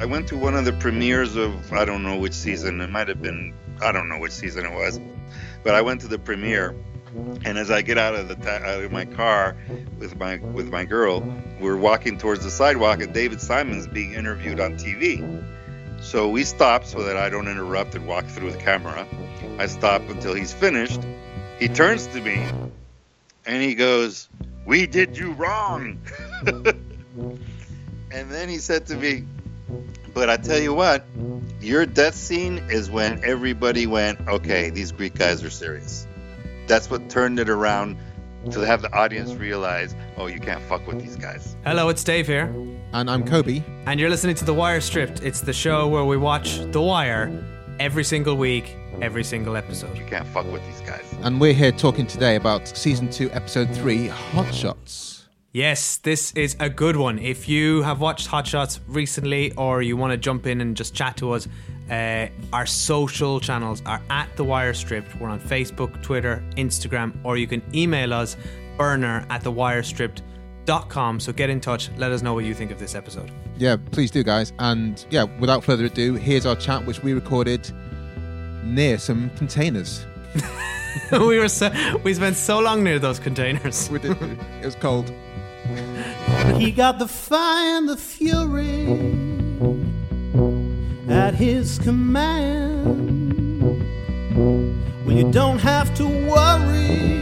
I went to one of the premieres of, I don't know which season, it might have been, I don't know which season it was, but I went to the premiere, and as I get out of my car with my girl, we're walking towards the sidewalk, and David Simon's being interviewed on TV. So we stop so that I don't interrupt and walk through the camera. I stop until he's finished. He turns to me, and he goes, "We did you wrong." And then he said to me, "But I tell you what, your death scene is when everybody went, okay, these Greek guys are serious." That's what turned it around to have the audience realize, oh, you can't fuck with these guys. Hello, it's Dave here. And I'm Kobe. And you're listening to The Wire Stripped. It's the show where we watch The Wire every single week, every single episode. You can't fuck with these guys. And we're here talking today about Season 2, Episode 3, Hot Shots. Yes, this is a good one. If you have watched Hot Shots recently or you want to jump in and just chat to us, our social channels are at TheWireStripped. We're on Facebook, Twitter, Instagram, or you can email us, burner@thewirestripped.com. So get in touch. Let us know what you think of this episode. Yeah, please do, guys. And yeah, without further ado, here's our chat, which we recorded near some containers. We spent so long near those containers. We did. It was cold. He got the fire and the fury at his command. Well, you don't have to worry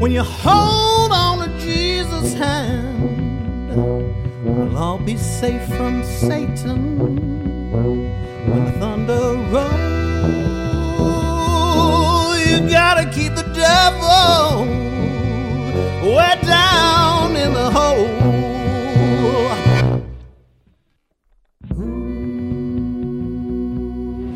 when you hold on to Jesus' hand. We'll all be safe from Satan when the thunder rolls. You gotta keep the devil way down in the hole.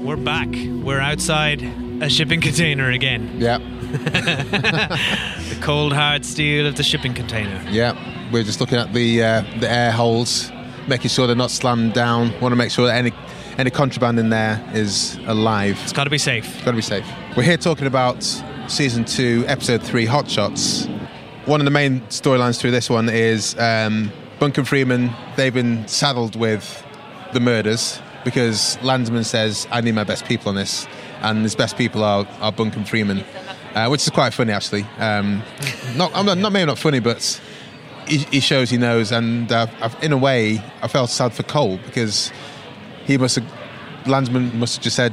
We're back. We're outside a shipping container again. Yep. The cold, hard steel of the shipping container. Yep. We're just looking at the air holes, making sure they're not slammed down. Want to make sure that any contraband in there is alive. It's got to be safe. It's got to be safe. We're here talking about Season 2, Episode 3, Hot Shots. One of the main storylines through this one is Bunker Freeman, they've been saddled with the murders because Landsman says, I need my best people on this. And his best people are Bunker Freeman, which is quite funny, actually. Maybe not funny, but he shows he knows. And in a way, I felt sad for Cole because... Landsman must have just said,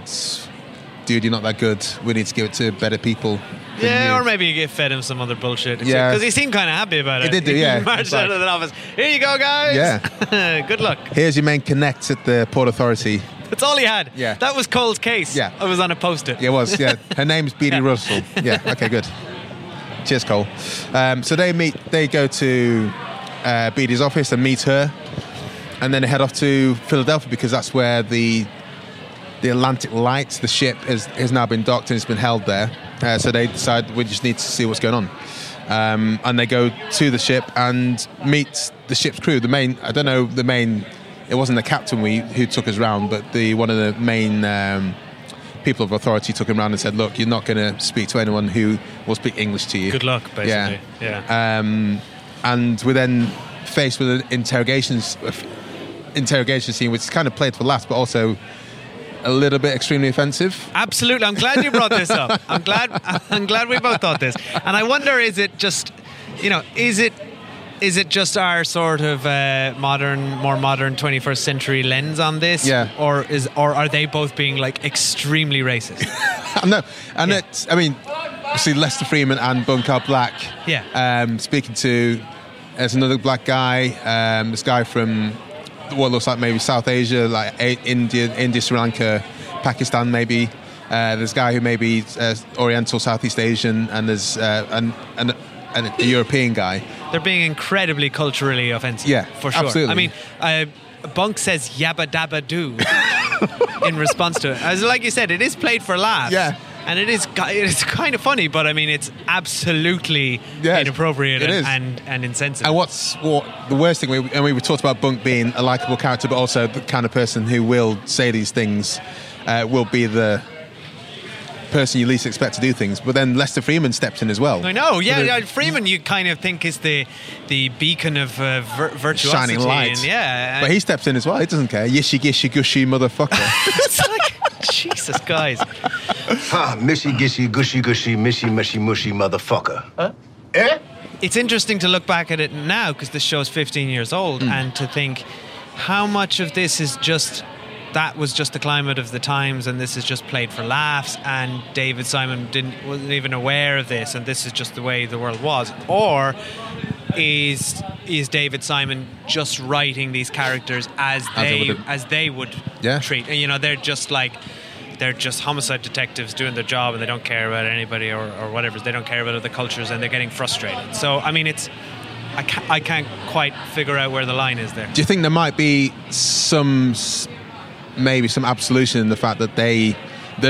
dude, you're not that good. We need to give it to better people. Yeah, or maybe you fed him some other bullshit. Yeah. Because he seemed kind of happy about it. He did do, yeah. He marched out of the office. Here you go, guys. Yeah. Good luck. Here's your main connect at the Port Authority. That's all he had. Yeah. That was Cole's case. Yeah. It was on a post-it. Yeah, it was, yeah. Her name's Beanie Russell. Yeah, okay, good. Cheers, Cole. So they go to Beanie's office and meet her. And then they head off to Philadelphia because that's where the Atlantic Light, the ship, has now been docked and it's been held there. So they decide we just need to see what's going on. And they go to the ship and meet the ship's crew. It wasn't the captain who took us round, but one of the main people of authority took him round and said, look, you're not going to speak to anyone who will speak English to you. Good luck, basically. Yeah. And we then... faced with an interrogation scene, which is kind of played for laughs, but also a little bit extremely offensive. Absolutely. I'm glad you brought this up. I'm glad we both thought this. And I wonder, is it just our sort of more modern 21st century lens on this? Yeah. Or are they both being like extremely racist? No. And yeah. It's, I mean, see Lester Freeman and Bunkar Black. Yeah. Speaking to. There's another black guy, this guy from what looks like maybe South Asia, like India, Sri Lanka, Pakistan maybe. There's a guy who may be Oriental, Southeast Asian, and there's and a European guy. They're being incredibly culturally offensive. Yeah, for sure. Absolutely. I mean, Bunk says "yabba dabba doo" in response to it. As like you said, it is played for laughs. Yeah. And it is kind of funny, but I mean, it's absolutely inappropriate and insensitive. And what's the worst thing? We talked about Bunk being a likable character, but also the kind of person who will say these things will be the person you least expect to do things. But then Lester Freeman stepped in as well. I know, yeah. Freeman, you kind of think is the beacon of virtuosity, shining light. And, yeah, but he steps in as well. He doesn't care. Yishy gishy gushy motherfucker. It's like. Jesus, guys. Ha, missy, gissy, gushy, gushy, missy, mushy, mushy, motherfucker. Huh? Eh? It's interesting to look back at it now, because this show's 15 years old, and to think how much of this is just, that was just the climate of the times, and this is just played for laughs, and David Simon wasn't even aware of this, and this is just the way the world was. Or is David Simon just writing these characters as they would treat? You know, they're just homicide detectives doing their job, and they don't care about anybody or whatever. They don't care about other cultures, and they're getting frustrated. So, I mean, I can't quite figure out where the line is there. Do you think there might be maybe some absolution in the fact that they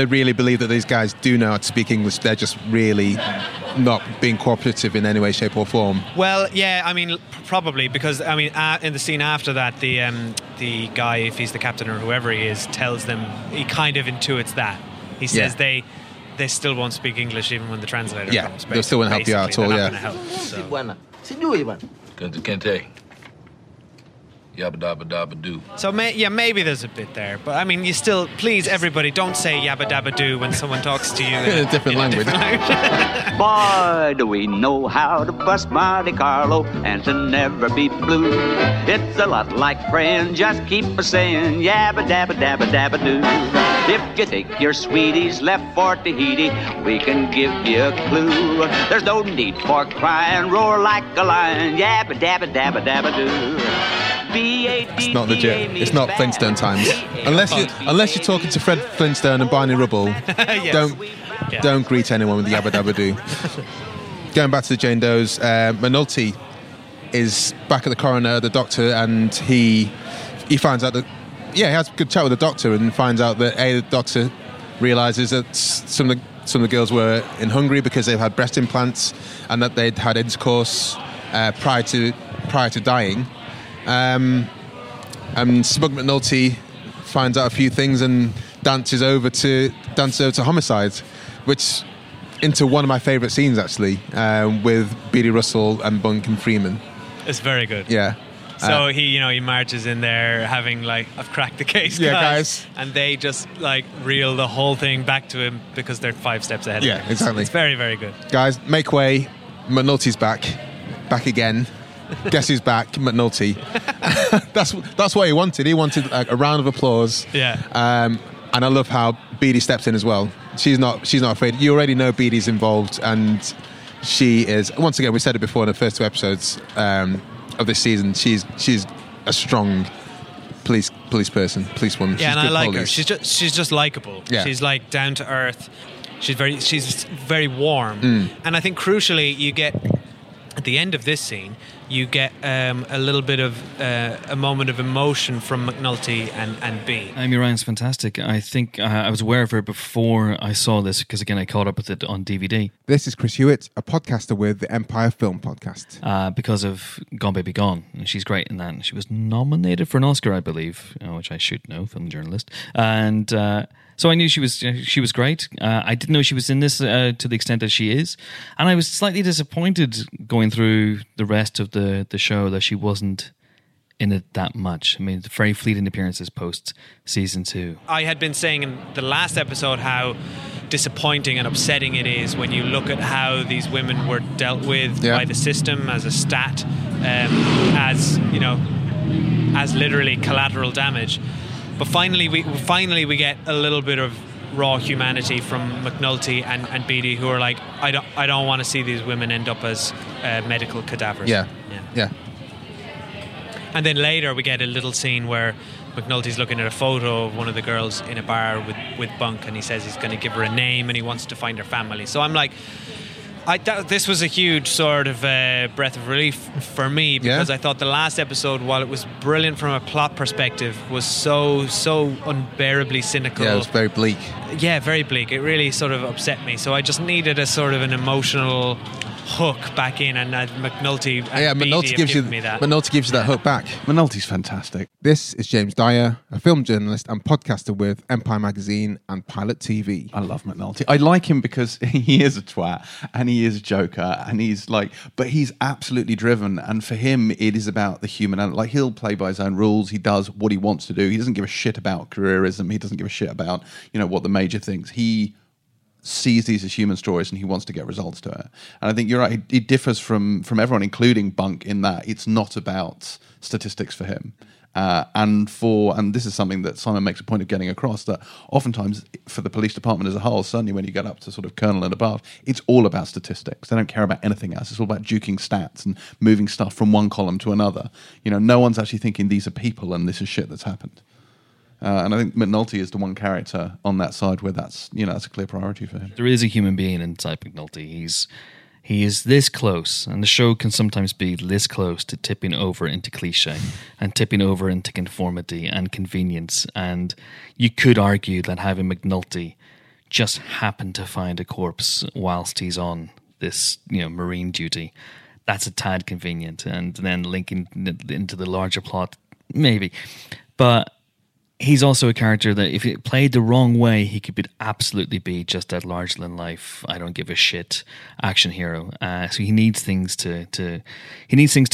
really believe that these guys do know how to speak English? They're just really not being cooperative in any way, shape or form. Well, yeah, I mean, probably, because I mean, in the scene after that, the guy, if he's the captain or whoever he is, tells them, he kind of intuits that. He says they still won't speak English even when the translator comes. They still won't help you out at all, Yabba dabba dabba doo. So maybe there's a bit there, but I mean, you still, please everybody, don't say yabba dabba doo when someone talks to you in a different language. Boy, do we know how to bust Monte Carlo and to never be blue. It's a lot like friends, just keep a saying yabba dabba dabba dabba doo. If you think your sweetie's left for Tahiti, we can give you a clue. There's no need for crying, roar like a lion, yabba dabba dabba dabba doo. It's not legit. It's not Flintstone times. Unless you're talking to Fred Flintstone and Barney Rubble, don't greet anyone with the yabba dabba doo. Going back to the Jane Doe's, McNulty is back at the coroner, the doctor, and he finds out that he has a good chat with the doctor and finds out that the doctor realizes that some of the girls were in Hungary because they've had breast implants and that they'd had intercourse prior to dying. And Smug McNulty finds out a few things and dances over to Homicide, which into one of my favourite scenes actually, with Beatty Russell and Bunk and Freeman. It's very good. Yeah. So he marches in there having like, I've cracked the case, guys. Yeah, guys. And they just like reel the whole thing back to him because they're 5 steps ahead of him. Yeah, exactly. It's very, very good. Guys, make way. McNulty's back again. Guess who's back? McNulty. That's what he wanted. He wanted like, a round of applause. Yeah. And I love how Beatty steps in as well. She's not afraid. You already know Beatty's involved, and she is. Once again, we said it before in the first 2 episodes of this season. She's a strong police person, police woman. Yeah, she's and I like her. She's just likable. Yeah. She's like down to earth. She's very warm. Mm. And I think crucially, you get at the end of this scene. You get a little bit of a moment of emotion from McNulty and B. Amy Ryan's fantastic. I think I was aware of her before I saw this because, again, I caught up with it on DVD. This is Chris Hewitt, a podcaster with the Empire Film Podcast. Because of Gone Baby Gone. And she's great in that. And she was nominated for an Oscar, I believe, which I should know, film journalist. And so I knew she was great. I didn't know she was in this to the extent that she is. And I was slightly disappointed going through the rest of the show that she wasn't in it that much. I mean, the very fleeting appearances post season 2. I had been saying in the last episode how disappointing and upsetting it is when you look at how these women were dealt with by the system as a stat, as literally collateral damage. But finally we get a little bit of raw humanity from McNulty and Beatty, who are like, I don't want to see these women end up as medical cadavers. Yeah. And then later we get a little scene where McNulty's looking at a photo of one of the girls in a bar with Bunk, and he says he's going to give her a name and he wants to find her family. So I'm like, this was a huge sort of breath of relief for me, because I thought the last episode, while it was brilliant from a plot perspective, was so unbearably cynical. Yeah, it was very bleak. Yeah, very bleak. It really sort of upset me. So I just needed a sort of an emotional hook back in, and McNulty and McNulty gives you me that. McNulty gives you that hook back. McNulty's fantastic. This is James Dyer, a film journalist and podcaster with Empire Magazine and Pilot TV. I love McNulty. I like him because he is a twat and he is a joker, and he's like, but he's absolutely driven, and for him it is about the human element. Like, he'll play by his own rules, he does what he wants to do, he doesn't give a shit about careerism, he doesn't give a shit about, you know, what the major thinks. He sees these as human stories and he wants to get results to it. And I think you're right, he differs from everyone, including Bunk, in that it's not about statistics for him. And this is something that Simon makes a point of getting across, that oftentimes for the police department as a whole, suddenly when you get up to sort of colonel and above, it's all about statistics. They don't care about anything else. It's all about duking stats and moving stuff from one column to another. You know, no one's actually thinking these are people and this is shit that's happened. And I think McNulty is the one character on that side where that's, you know, that's a clear priority for him. There is a human being inside McNulty. He is this close, and the show can sometimes be this close to tipping over into cliche and tipping over into conformity and convenience. And you could argue that having McNulty just happen to find a corpse whilst he's on this, you know, marine duty, that's a tad convenient. And then linking into the larger plot, maybe. But he's also a character that if it played the wrong way, he could absolutely be just that larger than life, I don't give a shit action hero. So he needs things to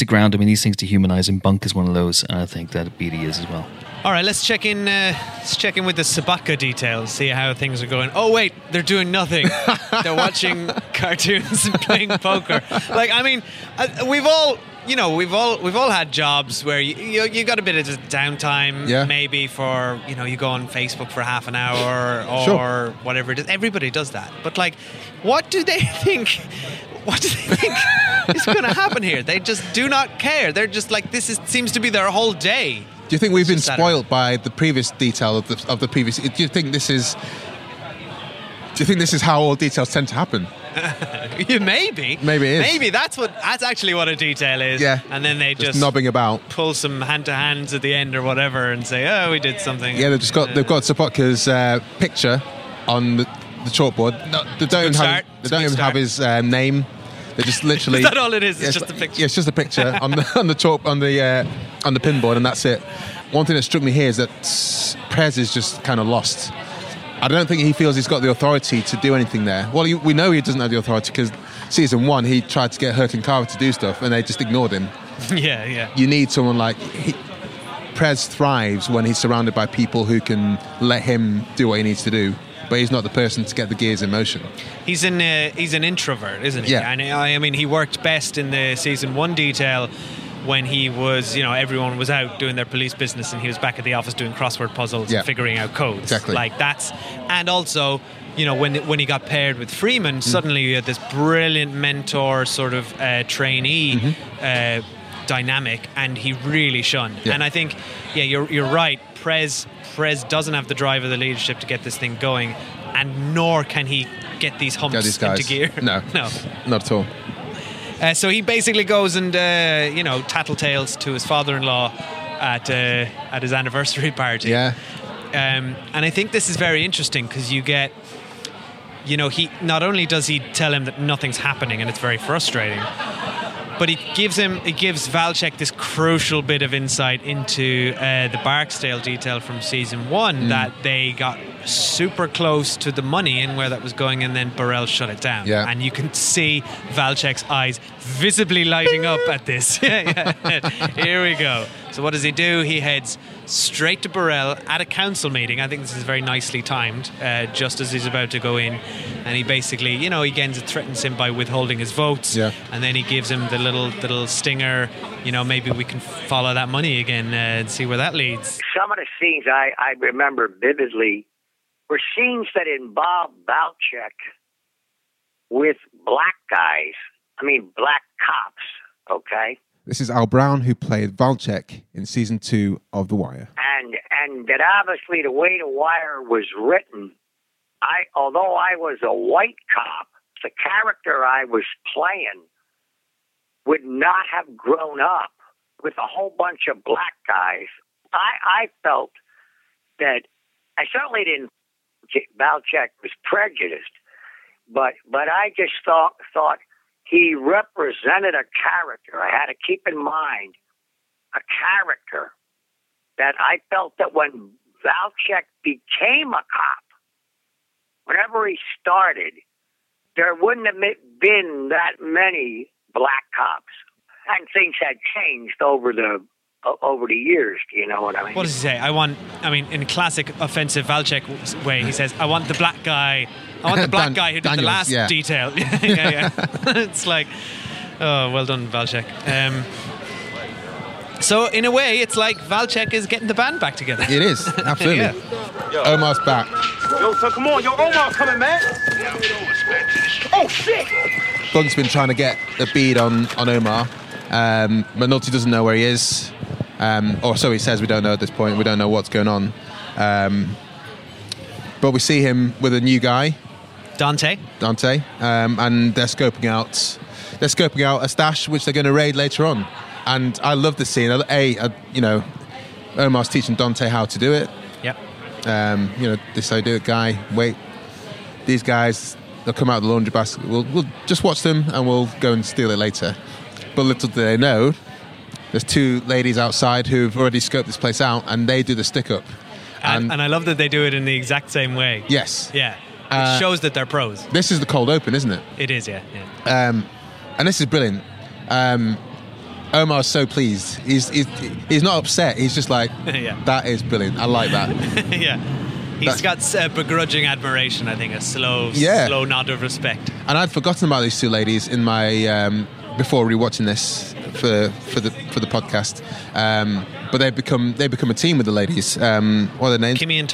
ground him. He needs things to humanize him. Bunk is one of those, and I think that BD is as well. All right, let's check in with the Sobotka details, see how things are going. Oh, wait, they're doing nothing. They're watching cartoons and playing poker. Like, I mean, we've all had jobs where you got a bit of downtime, maybe for, you know, you go on Facebook for half an hour or whatever it is. Everybody does that. But, like, what do they think is going to happen here? They just do not care. They're just like, seems to be their whole day. Do you think we've been spoiled by the previous detail of the previous? Do you think this is how all details tend to happen? Maybe it is. Maybe that's actually what a detail is. Yeah. And then they just knobbing about, pull some hand to hands at the end or whatever, and say, "Oh, we did something." Yeah, they've got Sobotka's picture on the chalkboard. No, they don't even have his name. They just literally. Is that all it is? It's just a picture. Yeah, it's just a picture on the pinboard, and that's it. One thing that struck me here is that Prez is just kind of lost. I don't think he feels he's got the authority to do anything there. Well, we know he doesn't have the authority because season 1 he tried to get Hurt and Carver to do stuff, and they just ignored him. Yeah. You need someone like Prez thrives when he's surrounded by people who can let him do what he needs to do. But he's not the person to get the gears in motion. He's an introvert, isn't he? Yeah. And I mean, he worked best in the season 1 detail when he was, you know, everyone was out doing their police business and he was back at the office doing crossword puzzles and figuring out codes. Exactly. Like that's, and also, you know, when he got paired with Freeman, suddenly you had this brilliant mentor sort of trainee dynamic, and he really shone. Yeah. And I think, you're right. Prez doesn't have the drive or the leadership to get this thing going, and nor can he get these humps into gear. No, not at all. So he basically goes and, tattletales to his father-in-law at his anniversary party. Yeah. And I think this is very interesting because you get, you know, he not only does he tell him that nothing's happening and it's very frustrating, but he gives Valcheck this crucial bit of insight into the Barksdale detail from season 1 that they got super close to the money and where that was going, and then Burrell shut it down. Yeah. And you can see Valcheck's eyes visibly lighting up at this. Here we go. So what does he do? He heads straight to Burrell at a council meeting. I think this is very nicely timed, just as he's about to go in. And he basically, you know, he again threatens him by withholding his votes. Yeah. And then he gives him the little stinger, you know, maybe we can follow that money again and see where that leads. Some of the scenes I remember vividly were scenes that involved Valcheck with black guys. I mean, black cops, okay? This is Al Brown, who played Valcheck in season 2 of The Wire. And that obviously the way The Wire was written, although I was a white cop, the character I was playing would not have grown up with a whole bunch of black guys. I felt that I certainly didn't. Valcheck was prejudiced, but I just thought he represented a character. I had to keep in mind a character that I felt that when Valcheck became a cop, whenever he started, there wouldn't have been that many black cops, and things had changed over the years, you know what I mean? What does he say? In classic offensive Valcheck way, he says, "I want the black guy. I want the black guy who did Daniels, the last detail." Yeah. It's like, oh, well done, Valcheck. So in a way, it's like Valcheck is getting the band back together. It is, absolutely. Yo. Omar's back. Yo, so come on, Omar's coming, man. Oh shit! Bug's been trying to get a bead on Omar. McNulty doesn't know where he is. Or so he says. We don't know at this point. We don't know what's going on. But we see him with a new guy, Dante, and they're scoping out. They're scoping out a stash which they're going to raid later on. And I love the scene. Omar's teaching Dante how to do it. Yep. This I do it guy. Wait, these guys. They'll come out of the laundry basket. We'll just watch them and we'll go and steal it later. But little do they know. There's two ladies outside who've already scoped this place out, and they do the stick-up. And I love that they do it in the exact same way. Yes. Yeah. It shows that they're pros. This is the cold open, isn't it? It is, yeah. And this is brilliant. Omar's so pleased. He's not upset. He's just like, yeah. That is brilliant. I like that. Yeah. He's got begrudging admiration, I think. A slow nod of respect. And I'd forgotten about these two ladies in my... before rewatching this for the podcast, but they become a team with the ladies. What are their names? Kimmy and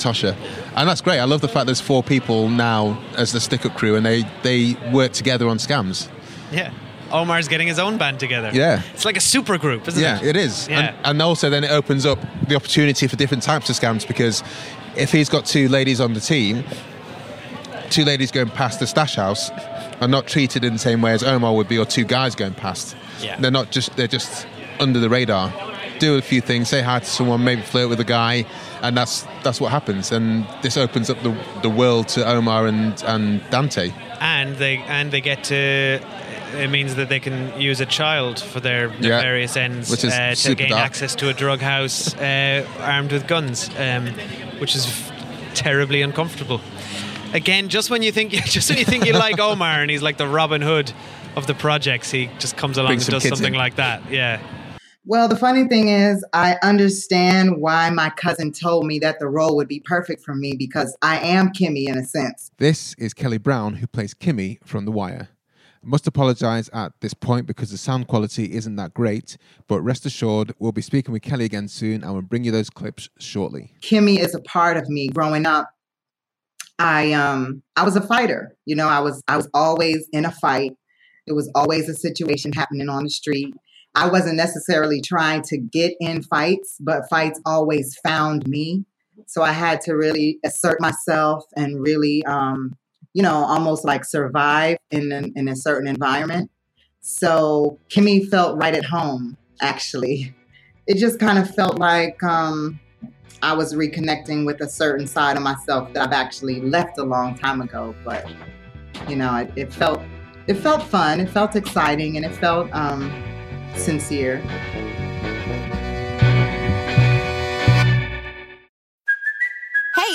Tasha, and that's great. I love the fact there's 4 people now as the stick-up crew, and they work together on scams. Yeah, Omar's getting his own band together. Yeah, it's like a super group, isn't it? Yeah, it is. Yeah. And also then it opens up the opportunity for different types of scams, because if he's got 2 ladies on the team, 2 ladies going past the stash house are not treated in the same way as Omar would be, or 2 guys going past. Yeah. They're just under the radar. Do a few things, say hi to someone, maybe flirt with a guy, and that's what happens. And this opens up the world to Omar and Dante. And they get to. It means that they can use a child for their various ends, which is to gain access to a drug house armed with guns, which is terribly uncomfortable. Again, just when you think you like Omar and he's like the Robin Hood of the projects, he just comes along and does something like that. Yeah. Well, the funny thing is, I understand why my cousin told me that the role would be perfect for me, because I am Kimmy in a sense. This is Kelli Brown, who plays Kimmy from The Wire. I must apologise at this point because the sound quality isn't that great, but rest assured, we'll be speaking with Kelli again soon and we'll bring you those clips shortly. Kimmy is a part of me growing up. I was a fighter, I was always in a fight. It was always a situation happening on the street. I wasn't necessarily trying to get in fights, but fights always found me. So I had to really assert myself and really, almost like survive in a certain environment. So Kimmy felt right at home, actually. It just kind of felt like... I was reconnecting with a certain side of myself that I've actually left a long time ago, but it felt fun, it felt exciting, and it felt sincere. Hey,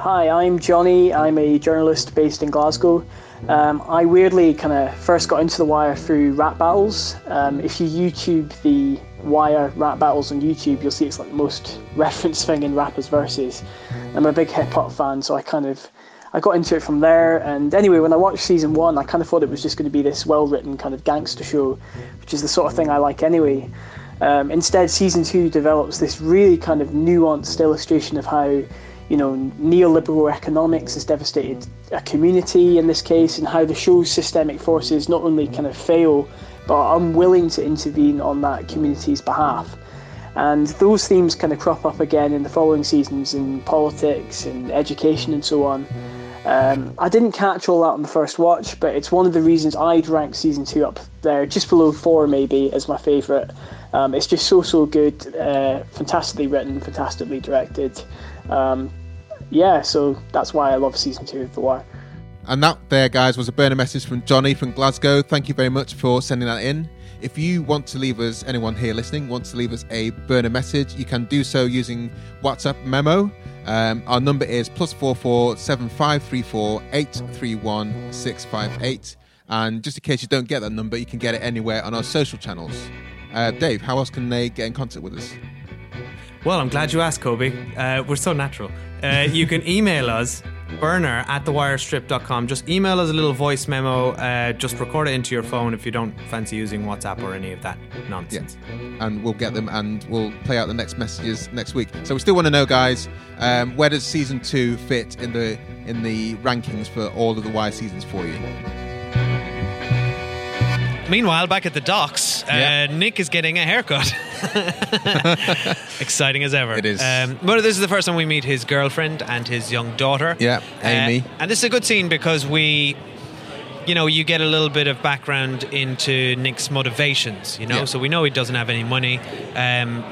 Hi, I'm Johnny. I'm a journalist based in Glasgow. I weirdly kind of first got into The Wire through rap battles. If you YouTube The Wire rap battles on YouTube, you'll see it's like the most referenced thing in rappers' verses. I'm a big hip-hop fan, so I got into it from there. And anyway, when I watched season one, I kind of thought it was just going to be this well-written kind of gangster show, which is the sort of thing I like anyway. Instead, season two develops this really kind of nuanced illustration of how, you know, neoliberal economics has devastated a community in this case, and how the show's systemic forces not only kind of fail, but are unwilling to intervene on that community's behalf. And those themes kind of crop up again in the following seasons in politics and education and so on. I didn't catch all that on the first watch, but it's one of the reasons I'd rank season two up there, just below four maybe, as my favourite. It's just so good, fantastically written, fantastically directed. So that's why I love season two of The Wire. And that there, guys, was a burner message from Johnny from Glasgow. Thank you very much for sending that in. If you want to leave us, anyone here listening, wants to leave us a burner message, you can do so using WhatsApp memo. Our number is +44 7534 831 658. And just in case you don't get that number, you can get it anywhere on our social channels. Dave, how else can they get in contact with us? Well, I'm glad you asked, Kobe. We're so natural. You can email us, burner@thewirestripped.com. Just email us a little voice memo. Just record it into your phone if you don't fancy using WhatsApp or any of that nonsense. Yeah. And we'll get them and we'll play out the next messages next week. So we still want to know, guys, where does season two fit in the rankings for all of The Wire seasons for you? Meanwhile, back at the docks, Nick is getting a haircut. Exciting as ever. It is. But this is the first time we meet his girlfriend and his young daughter. Yeah, Amy. And this is a good scene because you get a little bit of background into Nick's motivations, So we know he doesn't have any money.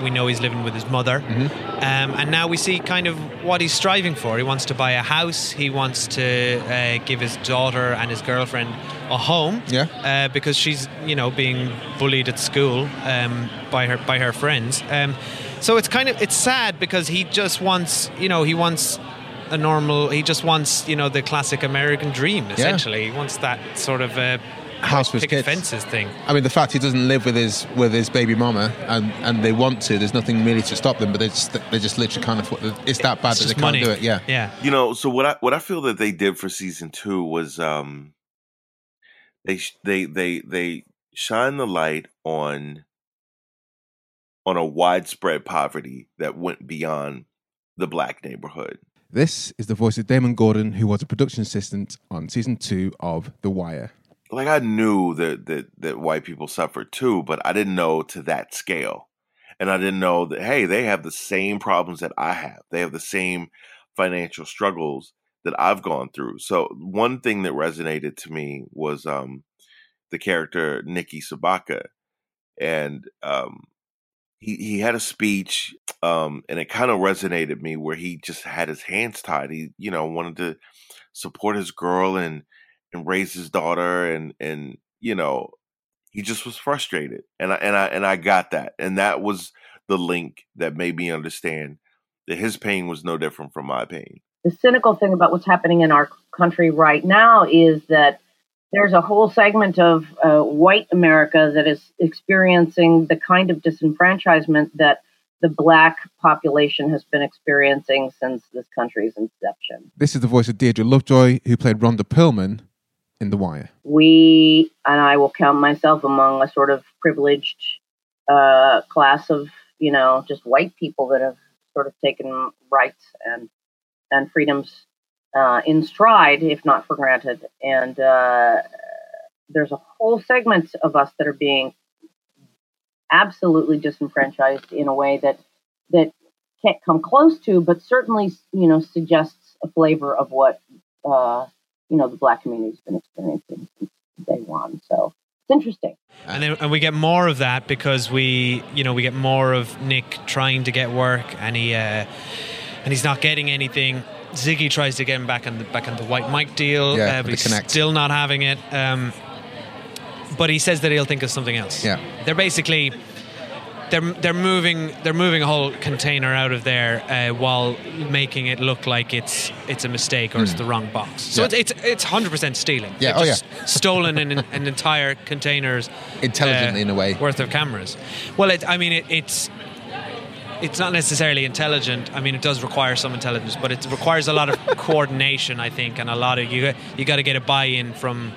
We know he's living with his mother. Mm-hmm. And now we see kind of what he's striving for. He wants to buy a house. He wants to give his daughter and his girlfriend a home. Yeah. Because she's, being bullied at school by her friends. So it's kind of, it's sad because he just wants, he just wants the classic American dream, essentially. Yeah. He wants that sort of house with picket fences thing. I mean, the fact he doesn't live with his baby mama and they want to, there's nothing really to stop them, but they just literally can't afford it. It's that bad that they can't do it. Yeah. Yeah. So what I feel that they did for season two was they shine the light on a widespread poverty that went beyond the black neighborhood. This is the voice of Damond Gordon, who was a production assistant on season two of The Wire. Like, I knew that white people suffered too, but I didn't know to that scale. And I didn't know that, hey, they have the same problems that I have. They have the same financial struggles that I've gone through. So one thing that resonated to me was the character Nicky Sobotka. And he had a speech, and it kind of resonated me where he just had his hands tied. He, wanted to support his girl and raise his daughter, and he just was frustrated. And I got that, and that was the link that made me understand that his pain was no different from my pain. The cynical thing about what's happening in our country right now is that there's a whole segment of white America that is experiencing the kind of disenfranchisement that the black population has been experiencing since this country's inception. This is the voice of Deirdre Lovejoy, who played Rhonda Pearlman in The Wire. We, and I will count myself among a sort of privileged class of, just white people that have sort of taken rights and freedoms in stride, if not for granted. And there's a whole segment of us that are being absolutely disenfranchised in a way that can't come close to, but certainly, suggests a flavor of what, the black community's been experiencing since day one. So it's interesting. And we get more of that because we get more of Nick trying to get work, and he's not getting anything. Ziggy tries to get him back on the white mic deal, but he's still not having it. But he says that he'll think of something else. Yeah. They're basically They're moving a whole container out of there while making it look like it's a mistake or it's the wrong box. So it's 100% stealing. Yeah, oh just stolen an entire container's intelligently in a way worth of cameras. Well, it's not necessarily intelligent. I mean, it does require some intelligence, but it requires a lot of coordination, I think, and a lot of you got to get a buy-in from.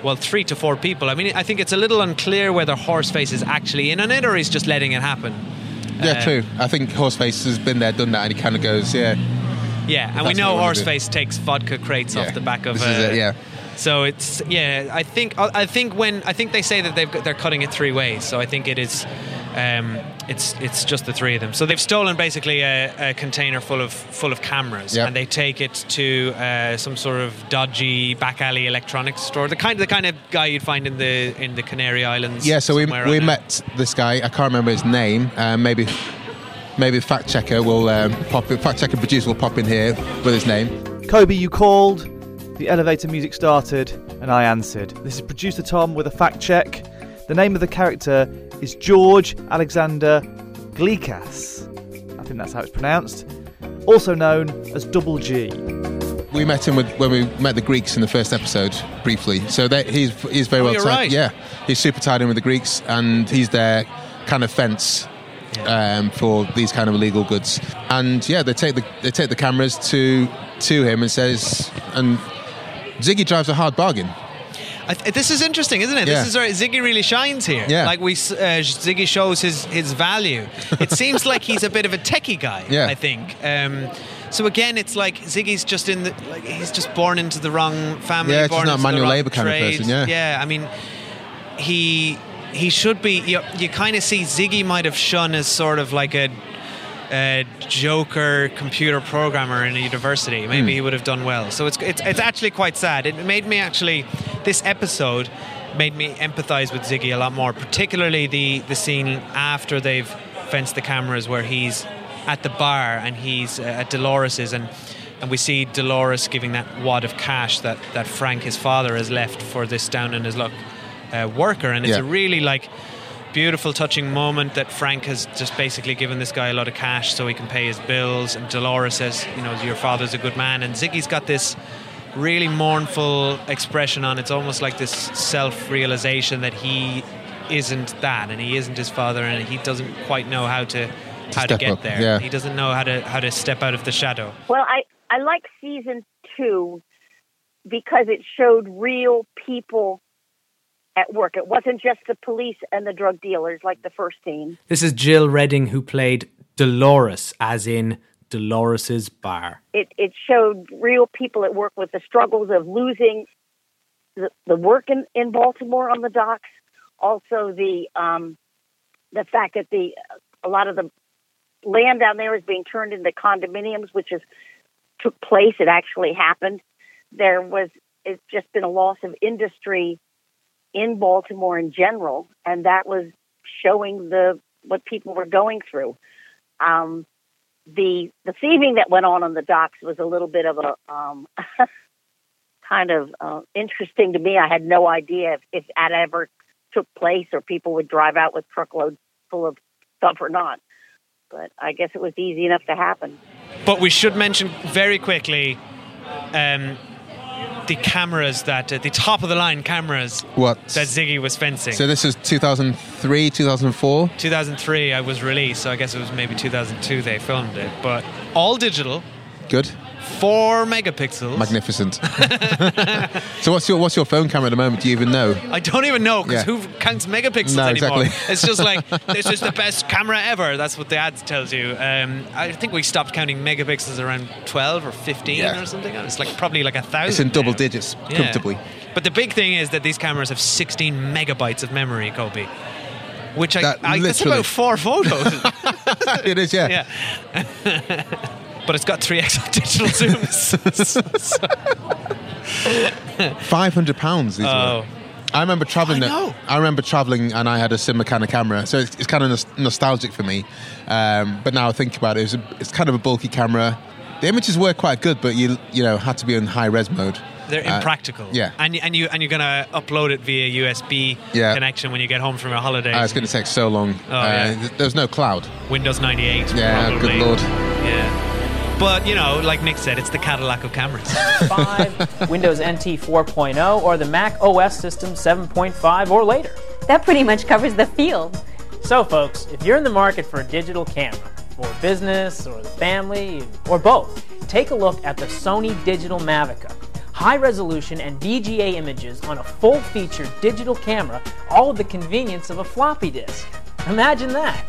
Well, 3 to 4 people. I mean, I think it's a little unclear whether Horseface is actually in on it or he's just letting it happen. Yeah, true. I think Horseface has been there, done that, and he kind of goes, Yeah, and we know Horseface takes vodka crates off the back of. This is it. So it's I think they say that they're cutting it 3 ways. So I think it is. It's just the 3 of them. So they've stolen basically a container full of cameras, and they take it to some sort of dodgy back alley electronics store. The kind of guy you'd find in the Canary Islands. Yeah. So we met this guy. I can't remember his name. Maybe fact checker will pop in. Fact checker producer will pop in here with his name. Kobe, you called. The elevator music started, and I answered. This is producer Tom with a fact check. The name of the character is George Alexander Glikas. I think that's how it's pronounced. Also known as Double G. We met him when we met the Greeks in the first episode, briefly. So he's very well tied. Right. Yeah, he's super tied in with the Greeks, and he's their kind of fence for these kind of illegal goods. And yeah, they take the cameras to him and says, and Ziggy drives a hard bargain. This is interesting, isn't it? Yeah. This is where Ziggy really shines here. Yeah. Like Ziggy shows his value. It seems like he's a bit of a techie guy, I think. So again, it's like Ziggy's just he's just born into the wrong family. Yeah, born not a manual labour kind of person. Yeah. Yeah, I mean, he should be. You kind of see Ziggy might have shone as sort of like a joker computer programmer in a university. Maybe he would have done well. So it's actually quite sad. It made me actually. This episode made me empathise with Ziggy a lot more, particularly the scene after they've fenced the cameras where he's at the bar and he's at Dolores's and we see Delores giving that wad of cash that Frank, his father, has left for this down in his luck worker. And it's a really like beautiful, touching moment that Frank has just basically given this guy a lot of cash so he can pay his bills. And Delores says, you know, your father's a good man. And Ziggy's got this really mournful expression on. It's almost like this self-realization that he isn't that, and he isn't his father, and he doesn't quite know how to get up there. Yeah. He doesn't know how to step out of the shadow. Well, I like season 2 because it showed real people at work. It wasn't just the police and the drug dealers like the first scene. This is Jill Redding, who played Delores, as in Dolores's bar. It showed real people at work with the struggles of losing the work in Baltimore on the docks. Also, the fact that a lot of the land down there is being turned into condominiums, which took place. It actually happened. It's just been a loss of industry in Baltimore in general, and that was showing what people were going through. The thieving that went on the docks was a little bit of a kind of interesting to me. I had no idea if that ever took place or people would drive out with truckloads full of stuff or not. But I guess it was easy enough to happen. But we should mention very quickly the cameras the top-of-the-line cameras that Ziggy was fencing. So this is 2003, 2004? 2003 I was released, so I guess it was maybe 2002 they filmed it. But all digital. Good. 4 megapixels. Magnificent. So what's your phone camera at the moment? Do you even know? I don't even know, because who counts megapixels anymore? Exactly. It's just like, this is the best camera ever. That's what the ads tells you. I think we stopped counting megapixels around 12 or 15 or something. It's like probably like 1,000. It's in double digits, comfortably. But the big thing is that these cameras have 16 megabytes of memory, Kobe. Which that's about 4 photos. It is, yeah. But it's got 3x of digital zooms. £500 these were. I remember travelling and I had a similar kind of camera. So it's kind of nostalgic for me. But now I think about it, it's kind of a bulky camera. The images were quite good, but you know, had to be in high res mode. They're impractical. Yeah. And you're going to upload it via USB connection when you get home from your holidays. It's going to take so long. There's no cloud. Windows 98. Yeah, probably. Good Lord. Yeah. But, you know, like Nick said, it's the Cadillac of cameras. 5, Windows NT 4.0, or the Mac OS system 7.5 or later. That pretty much covers the field. So, folks, if you're in the market for a digital camera, for business, or the family, or both, take a look at the Sony Digital Mavica. High-resolution and VGA images on a full-featured digital camera, all with the convenience of a floppy disk. Imagine that.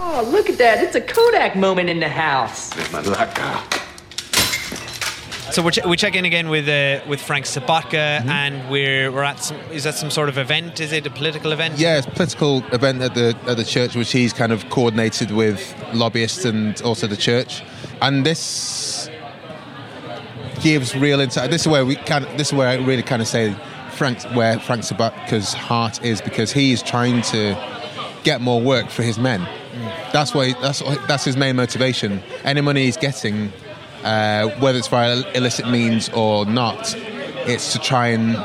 Oh, look at that. It's a Kodak moment in the house. So we're checking again with Frank Sobotka, and we're at some sort of event? Is it a political event? Yeah, it's a political event at the church, which he's kind of coordinated with lobbyists and also the church. And this gives real insight. This is where I really kind of say where Frank Sobotka's heart is, because he is trying to get more work for his men. That's his main motivation. Any money he's getting, whether it's via illicit means or not, it's to try and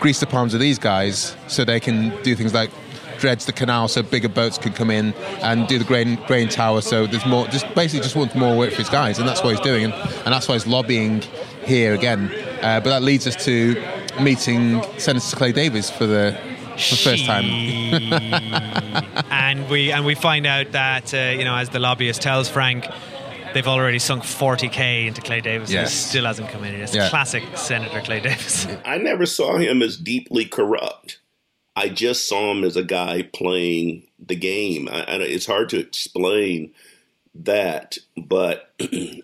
grease the palms of these guys so they can do things like dredge the canal so bigger boats can come in, and do the grain tower so there's more. Just basically just wants more work for his guys, and that's what he's doing, and that's why he's lobbying here again. But that leads us to meeting Senator Clay Davis for the first time. and we find out that, as the lobbyist tells Frank, they've already sunk $40,000 into Clay Davis. Yes. He still hasn't come in. It's classic Senator Clay Davis. I never saw him as deeply corrupt. I just saw him as a guy playing the game. And it's hard to explain that, but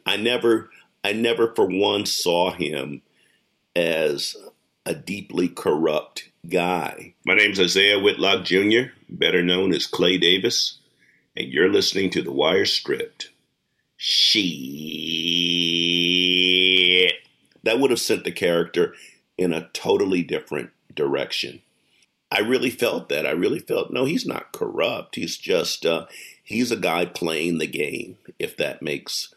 I never for once saw him as a deeply corrupt guy. My name's Isiah Whitlock Jr., better known as Clay Davis, and you're listening to The Wire Stripped. Shit. That would have sent the character in a totally different direction. I really felt that. No, he's not corrupt. He's just, he's a guy playing the game, if that makes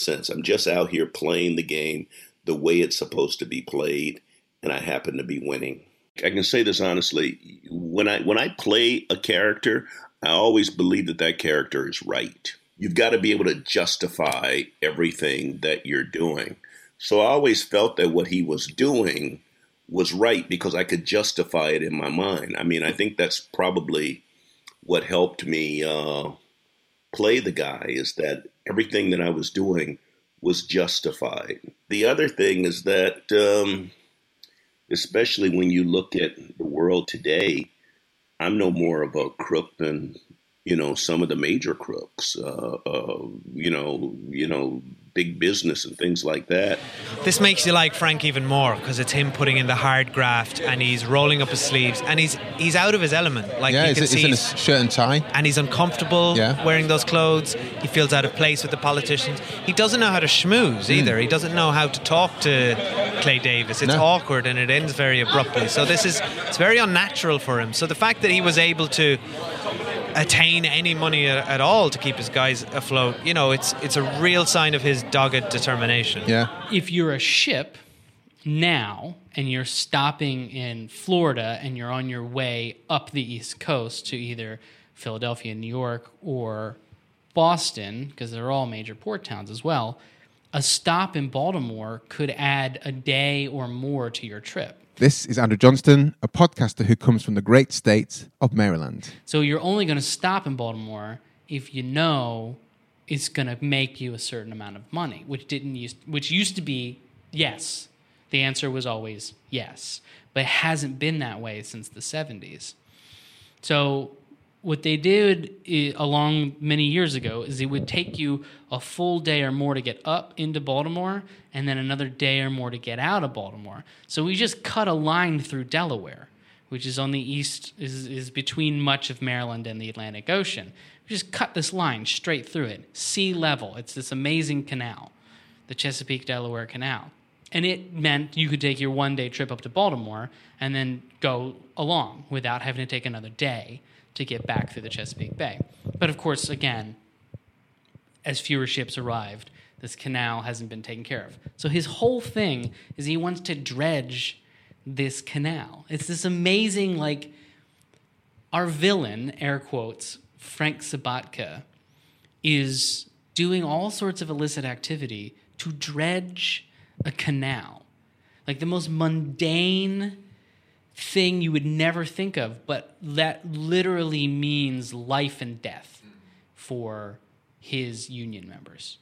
sense. I'm just out here playing the game the way it's supposed to be played, and I happen to be winning. I can say this honestly, when I play a character, I always believe that character is right. You've got to be able to justify everything that you're doing. So I always felt that what he was doing was right because I could justify it in my mind. I mean, I think that's probably what helped me play the guy, is that everything that I was doing was justified. The other thing is that especially when you look at the world today, I'm no more of a crook than, some of the major crooks, big business and things like that. This makes you like Frank even more, because it's him putting in the hard graft, and he's rolling up his sleeves, and he's out of his element. Like, yeah, he's in a shirt and tie. And he's uncomfortable wearing those clothes. He feels out of place with the politicians. He doesn't know how to schmooze either. He doesn't know how to talk to Clay Davis. It's awkward, and it ends very abruptly. So it's very unnatural for him. So the fact that he was able to attain any money at all to keep his guys afloat, it's a real sign of his dogged determination. Yeah. If you're a ship now and you're stopping in Florida and you're on your way up the East Coast to either Philadelphia, New York, or Boston, because they're all major port towns as well, a stop in Baltimore could add a day or more to your trip. This is Andrew Johnstone, a podcaster who comes from the great state of Maryland. So you're only going to stop in Baltimore if you know it's going to make you a certain amount of money, which used to be yes. The answer was always yes, but it hasn't been that way since the 70s. So what they did along many years ago is it would take you a full day or more to get up into Baltimore, and then another day or more to get out of Baltimore. So we just cut a line through Delaware, which is on the east, is between much of Maryland and the Atlantic Ocean. We just cut this line straight through it, sea level. It's this amazing canal, the Chesapeake-Delaware Canal. And it meant you could take your one-day trip up to Baltimore and then go along without having to take another day to get back through the Chesapeake Bay. But of course, again, as fewer ships arrived, This canal hasn't been taken care of. So his whole thing is he wants to dredge this canal. It's this amazing, like, our villain, air quotes, Frank Sobotka, is doing all sorts of illicit activity to dredge a canal. Like the most mundane thing you would never think of, but that literally means life and death for his union members.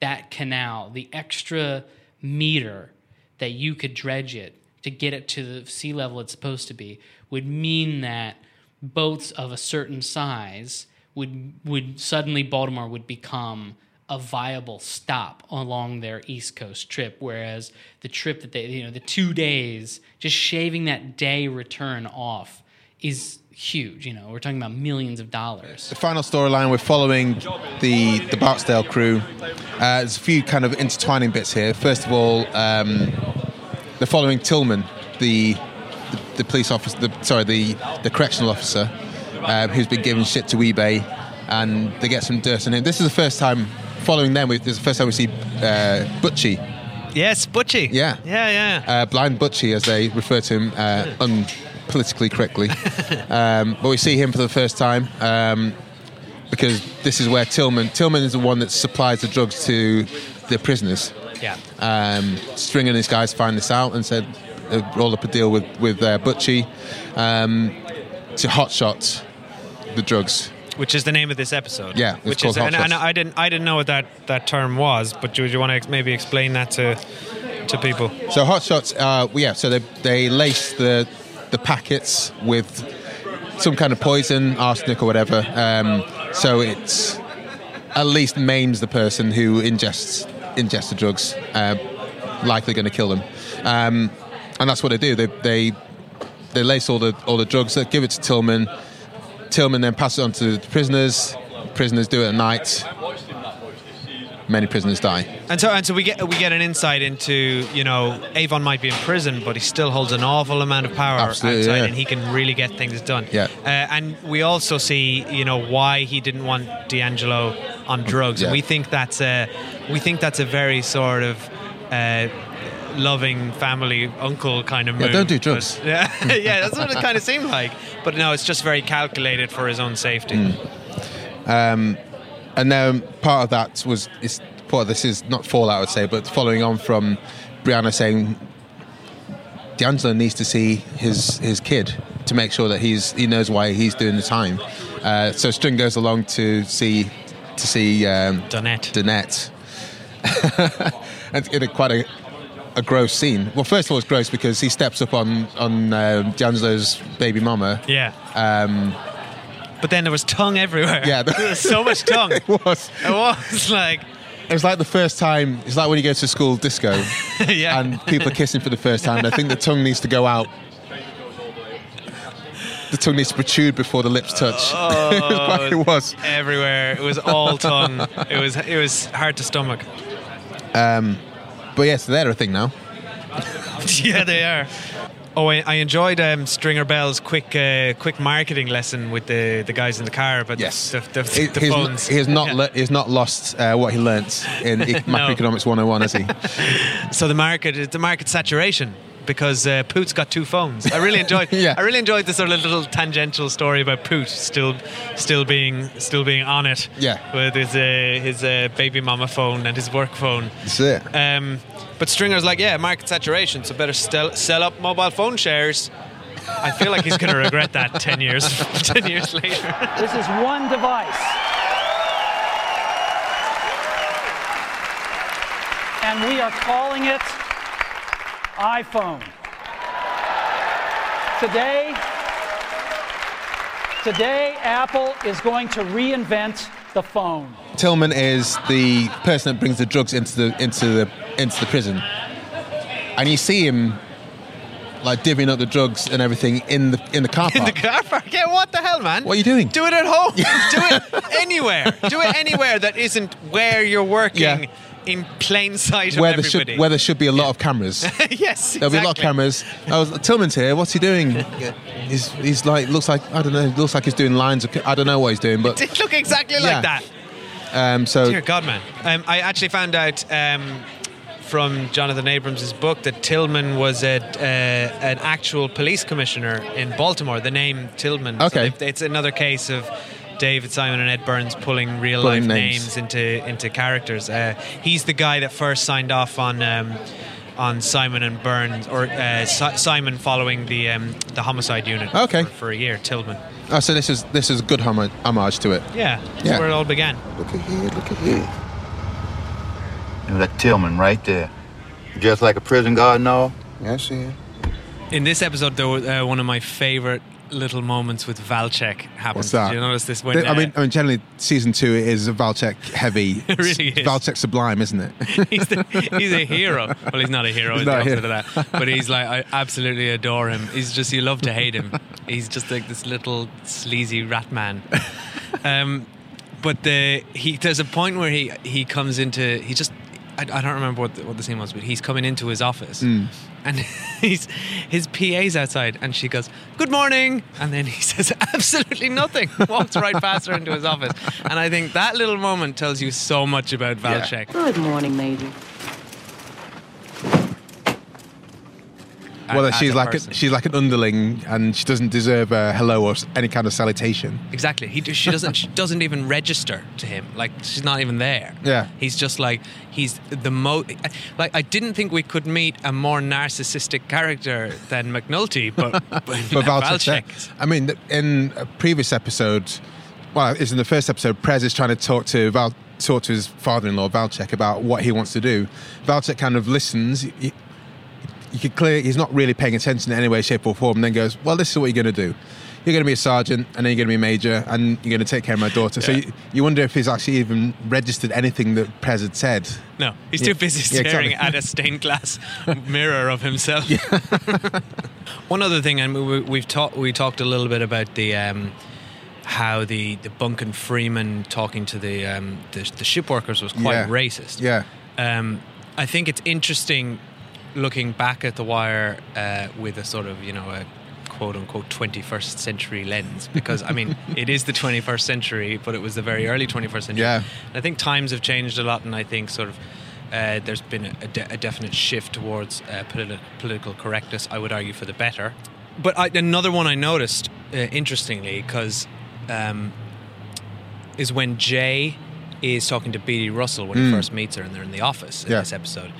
That canal, the extra meter that you could dredge it to get it to the sea level it's supposed to be, would mean that boats of a certain size would suddenly Baltimore would become a viable stop along their East Coast trip, whereas the trip that they, the 2 days, just shaving that day return off is huge. We're talking about millions of dollars. The final storyline, we're following the Barksdale crew. There's a few kind of intertwining bits here. First of all, they're following Tillman, the police officer, the correctional officer, who's been giving shit to eBay, and they get some dirt on him. This is the first time following them. This is the first time we see Butchie. Yes, Butchie. Yeah. Blind Butchie, as they refer to him, unpolitically correctly. But we see him for the first time because this is where Tillman is the one that supplies the drugs to the prisoners. Yeah. Stringer and his guys find this out and said they rolled up a deal with Butchie to Hot Shots the drugs. Which is the name of this episode? Yeah, it's which is, and I didn't know what that term was, but do you want to maybe explain that to people? So Hot Shots, so they lace the packets with some kind of poison, arsenic or whatever. So it at least maims the person who ingests the drugs, likely going to kill them. And that's what they do. They lace all the drugs, they give it to Tillman. Tillman then passes it on to the prisoners. Prisoners do it at night. Many prisoners die. And so we get an insight into, Avon might be in prison, but he still holds an awful amount of power. Absolutely, outside, yeah. And he can really get things done. Yeah. And we also see, why he didn't want D'Angelo on drugs. Yeah. And we think that's a very sort of loving family uncle kind of move. Yeah, don't do drugs. But, yeah, yeah, that's what it kind of seemed like. But no, it's just very calculated for his own safety. And then part of that was, this is not fallout, I would say, but following on from Brianna saying D'Angelo needs to see his kid to make sure that he knows why he's doing the time. So String goes along to see Donette. And it's quite a gross scene. Well, first of all, it's gross because he steps up on D'Angelo's baby mama. Yeah. But then there was tongue everywhere. Yeah. There was so much tongue. It was like the first time. It's like when you go to a school disco. Yeah. And people are kissing for the first time. And I think the tongue needs to go out. The tongue needs to protrude before the lips touch. Oh, it was everywhere. It was all tongue. It was hard to stomach. But yes, they're a thing now. Yeah, they are. Oh, I enjoyed Stringer Bell's quick marketing lesson with the guys in the car. But yes, the phones. He has not lost what he learnt in Macroeconomics 101, has he? So the market saturation, because Poot's got two phones. I really enjoyed this sort of little tangential story about Poot still being on it. Yeah. With his baby mama phone and his work phone. That's it. But Stringer's like, yeah, market saturation, so better sell up mobile phone shares. I feel like he's going to regret that 10 years later. This is one device. And we are calling it iPhone. Today, Apple is going to reinvent the phone. Tillman is the person that brings the drugs into the prison, and you see him like divvying up the drugs and everything in the car park. In the car park? Yeah, what the hell, man? What are you doing? Do it at home. Do it anywhere. Do it anywhere that isn't where you're working. Yeah. In plain sight of everybody. Where there should be a lot of cameras. Yes, exactly. There'll be a lot of cameras. Tillman's here. What's he doing? He's like, looks like he's doing lines. I don't know what he's doing, but it did look exactly like that. Dear God, man. I actually found out from Jonathan Abrams' book that Tillman was an actual police commissioner in Baltimore, the name Tillman. Okay. So it's another case of David Simon and Ed Burns pulling real-life names into characters. He's the guy that first signed off on Simon and Burns, or Simon following the homicide unit for a year, Tillman. Oh, so this is good homage to it. Yeah, that's where it all began. Look at here. And that Tillman right there. Just like a prison guard and all? Yeah, I see it. In this episode, though, one of my favorite little moments with Valcheck happens. What's that? Did you notice this? When, I mean, generally, season 2 is Valcheck heavy. It really is. Valcheck sublime, isn't it? He's a hero. Well, he's not a hero. He's not the opposite of that. But he's like, I absolutely adore him. He's just, you love to hate him. He's just like this little sleazy rat man. But there's a point where he comes into, he just, I don't remember what the scene was, but he's coming into his office and his PA's outside and she goes, "Good morning," and then he says absolutely nothing, walks right past her into his office. And I think that little moment tells you so much about Valcheck. Good morning, Major. Well, she's like an underling, and she doesn't deserve a hello or any kind of salutation. Exactly. She doesn't even register to him. Like, she's not even there. Yeah. He's just like, he's the most. Like, I didn't think we could meet a more narcissistic character than McNulty, but Valcheck. I mean, in a previous episode, well, it's in the first episode. Prez is trying to talk to his father-in-law Valcheck about what he wants to do. Valcheck kind of listens. You could clearly, he's not really paying attention in any way, shape or form, and then goes, well, this is what you're going to do. You're going to be a sergeant, and then you're going to be a major, and you're going to take care of my daughter. Yeah. So you wonder if he's actually even registered anything that Prez had said. No, he's too busy staring at a stained glass mirror of himself. Yeah. One other thing, and we talked a little bit about the how the Bunken Freeman talking to the ship workers was quite racist. Yeah. I think it's interesting looking back at The Wire with a sort of, a quote-unquote 21st century lens, because, I mean, it is the 21st century, but it was the very early 21st century. Yeah. And I think times have changed a lot, and I think sort of there's been a definite shift towards political correctness, I would argue, for the better. But another one I noticed, interestingly, because is when Jay is talking to Beatty Russell when he first meets her, and they're in the office in this episode.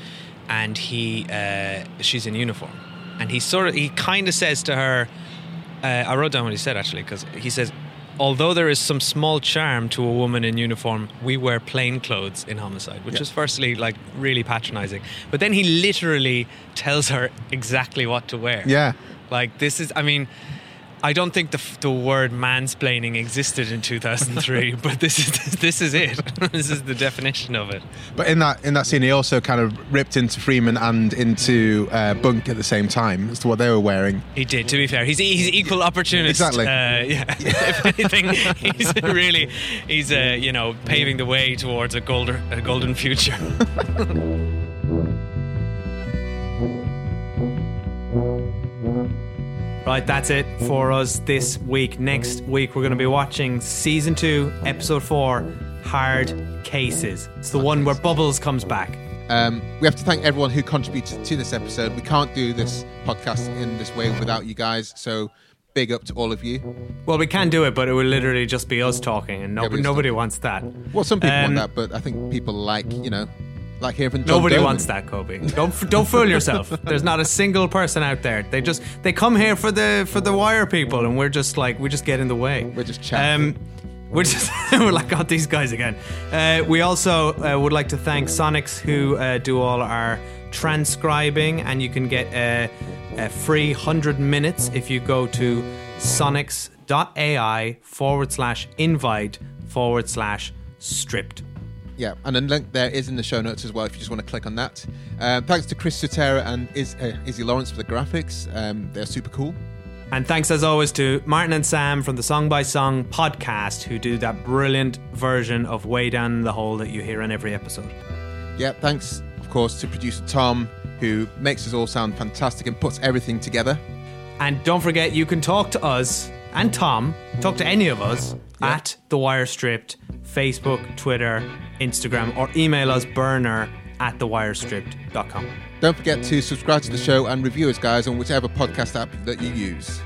And she's in uniform, and he kind of says to her, I wrote down what he said actually, because he says, although there is some small charm to a woman in uniform, we wear plain clothes in homicide, which is firstly like really patronizing, but then he literally tells her exactly what to wear. Yeah, like this is, I mean, I don't think the word mansplaining existed in 2003, but this is it. This is the definition of it. But in that scene, he also kind of ripped into Freeman and into Bunk at the same time as to what they were wearing. He did, to be fair. He's equal opportunist. Exactly. Yeah. If anything, he's paving the way towards a golden future. Right, that's it for us this week. Next week, we're going to be watching Season 2, Episode 4, Hard Cases. It's the one where Bubbles comes back. We have to thank everyone who contributed to this episode. We can't do this podcast in this way without you guys, so big up to all of you. Well, we can do it, but it will literally just be us talking, and nobody wants that. Well, some people want that, but I think people like here from John Nobody Dolan. Wants that, Kobe. Don't fool yourself. There's not a single person out there. They come here for the Wire people, and we're just like, we just get in the way. We're just chatting. We're like, God, these guys again. We also would like to thank Sonics, who do all our transcribing, and you can get a free 100 minutes if you go to sonics.ai/invite/stripped. Yeah, and a link there is in the show notes as well if you just want to click on that. Thanks to Chris Sotera and Izzy Lawrence for the graphics. They're super cool. And thanks as always to Martin and Sam from the Song by Song podcast, who do that brilliant version of Way Down the Hole that you hear in every episode. Yeah, thanks of course to producer Tom, who makes us all sound fantastic and puts everything together. And don't forget, you can talk to us and Tom, talk to any of us at TheWireStripped.com. Facebook, Twitter, Instagram, or email us burner@thewirestripped.com. Don't forget to subscribe to the show and review us, guys, on whichever podcast app that you use.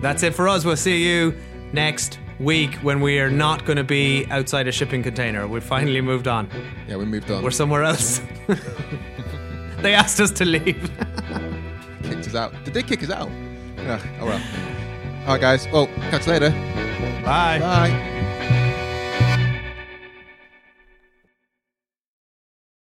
That's it for us. We'll see you next week when we are not going to be outside a shipping container. We've finally moved on. Yeah, we moved on. We're somewhere else. They asked us to leave. Kicked us out. Did they kick us out? Oh, well. All right, guys. Well, catch you later. Bye. Bye.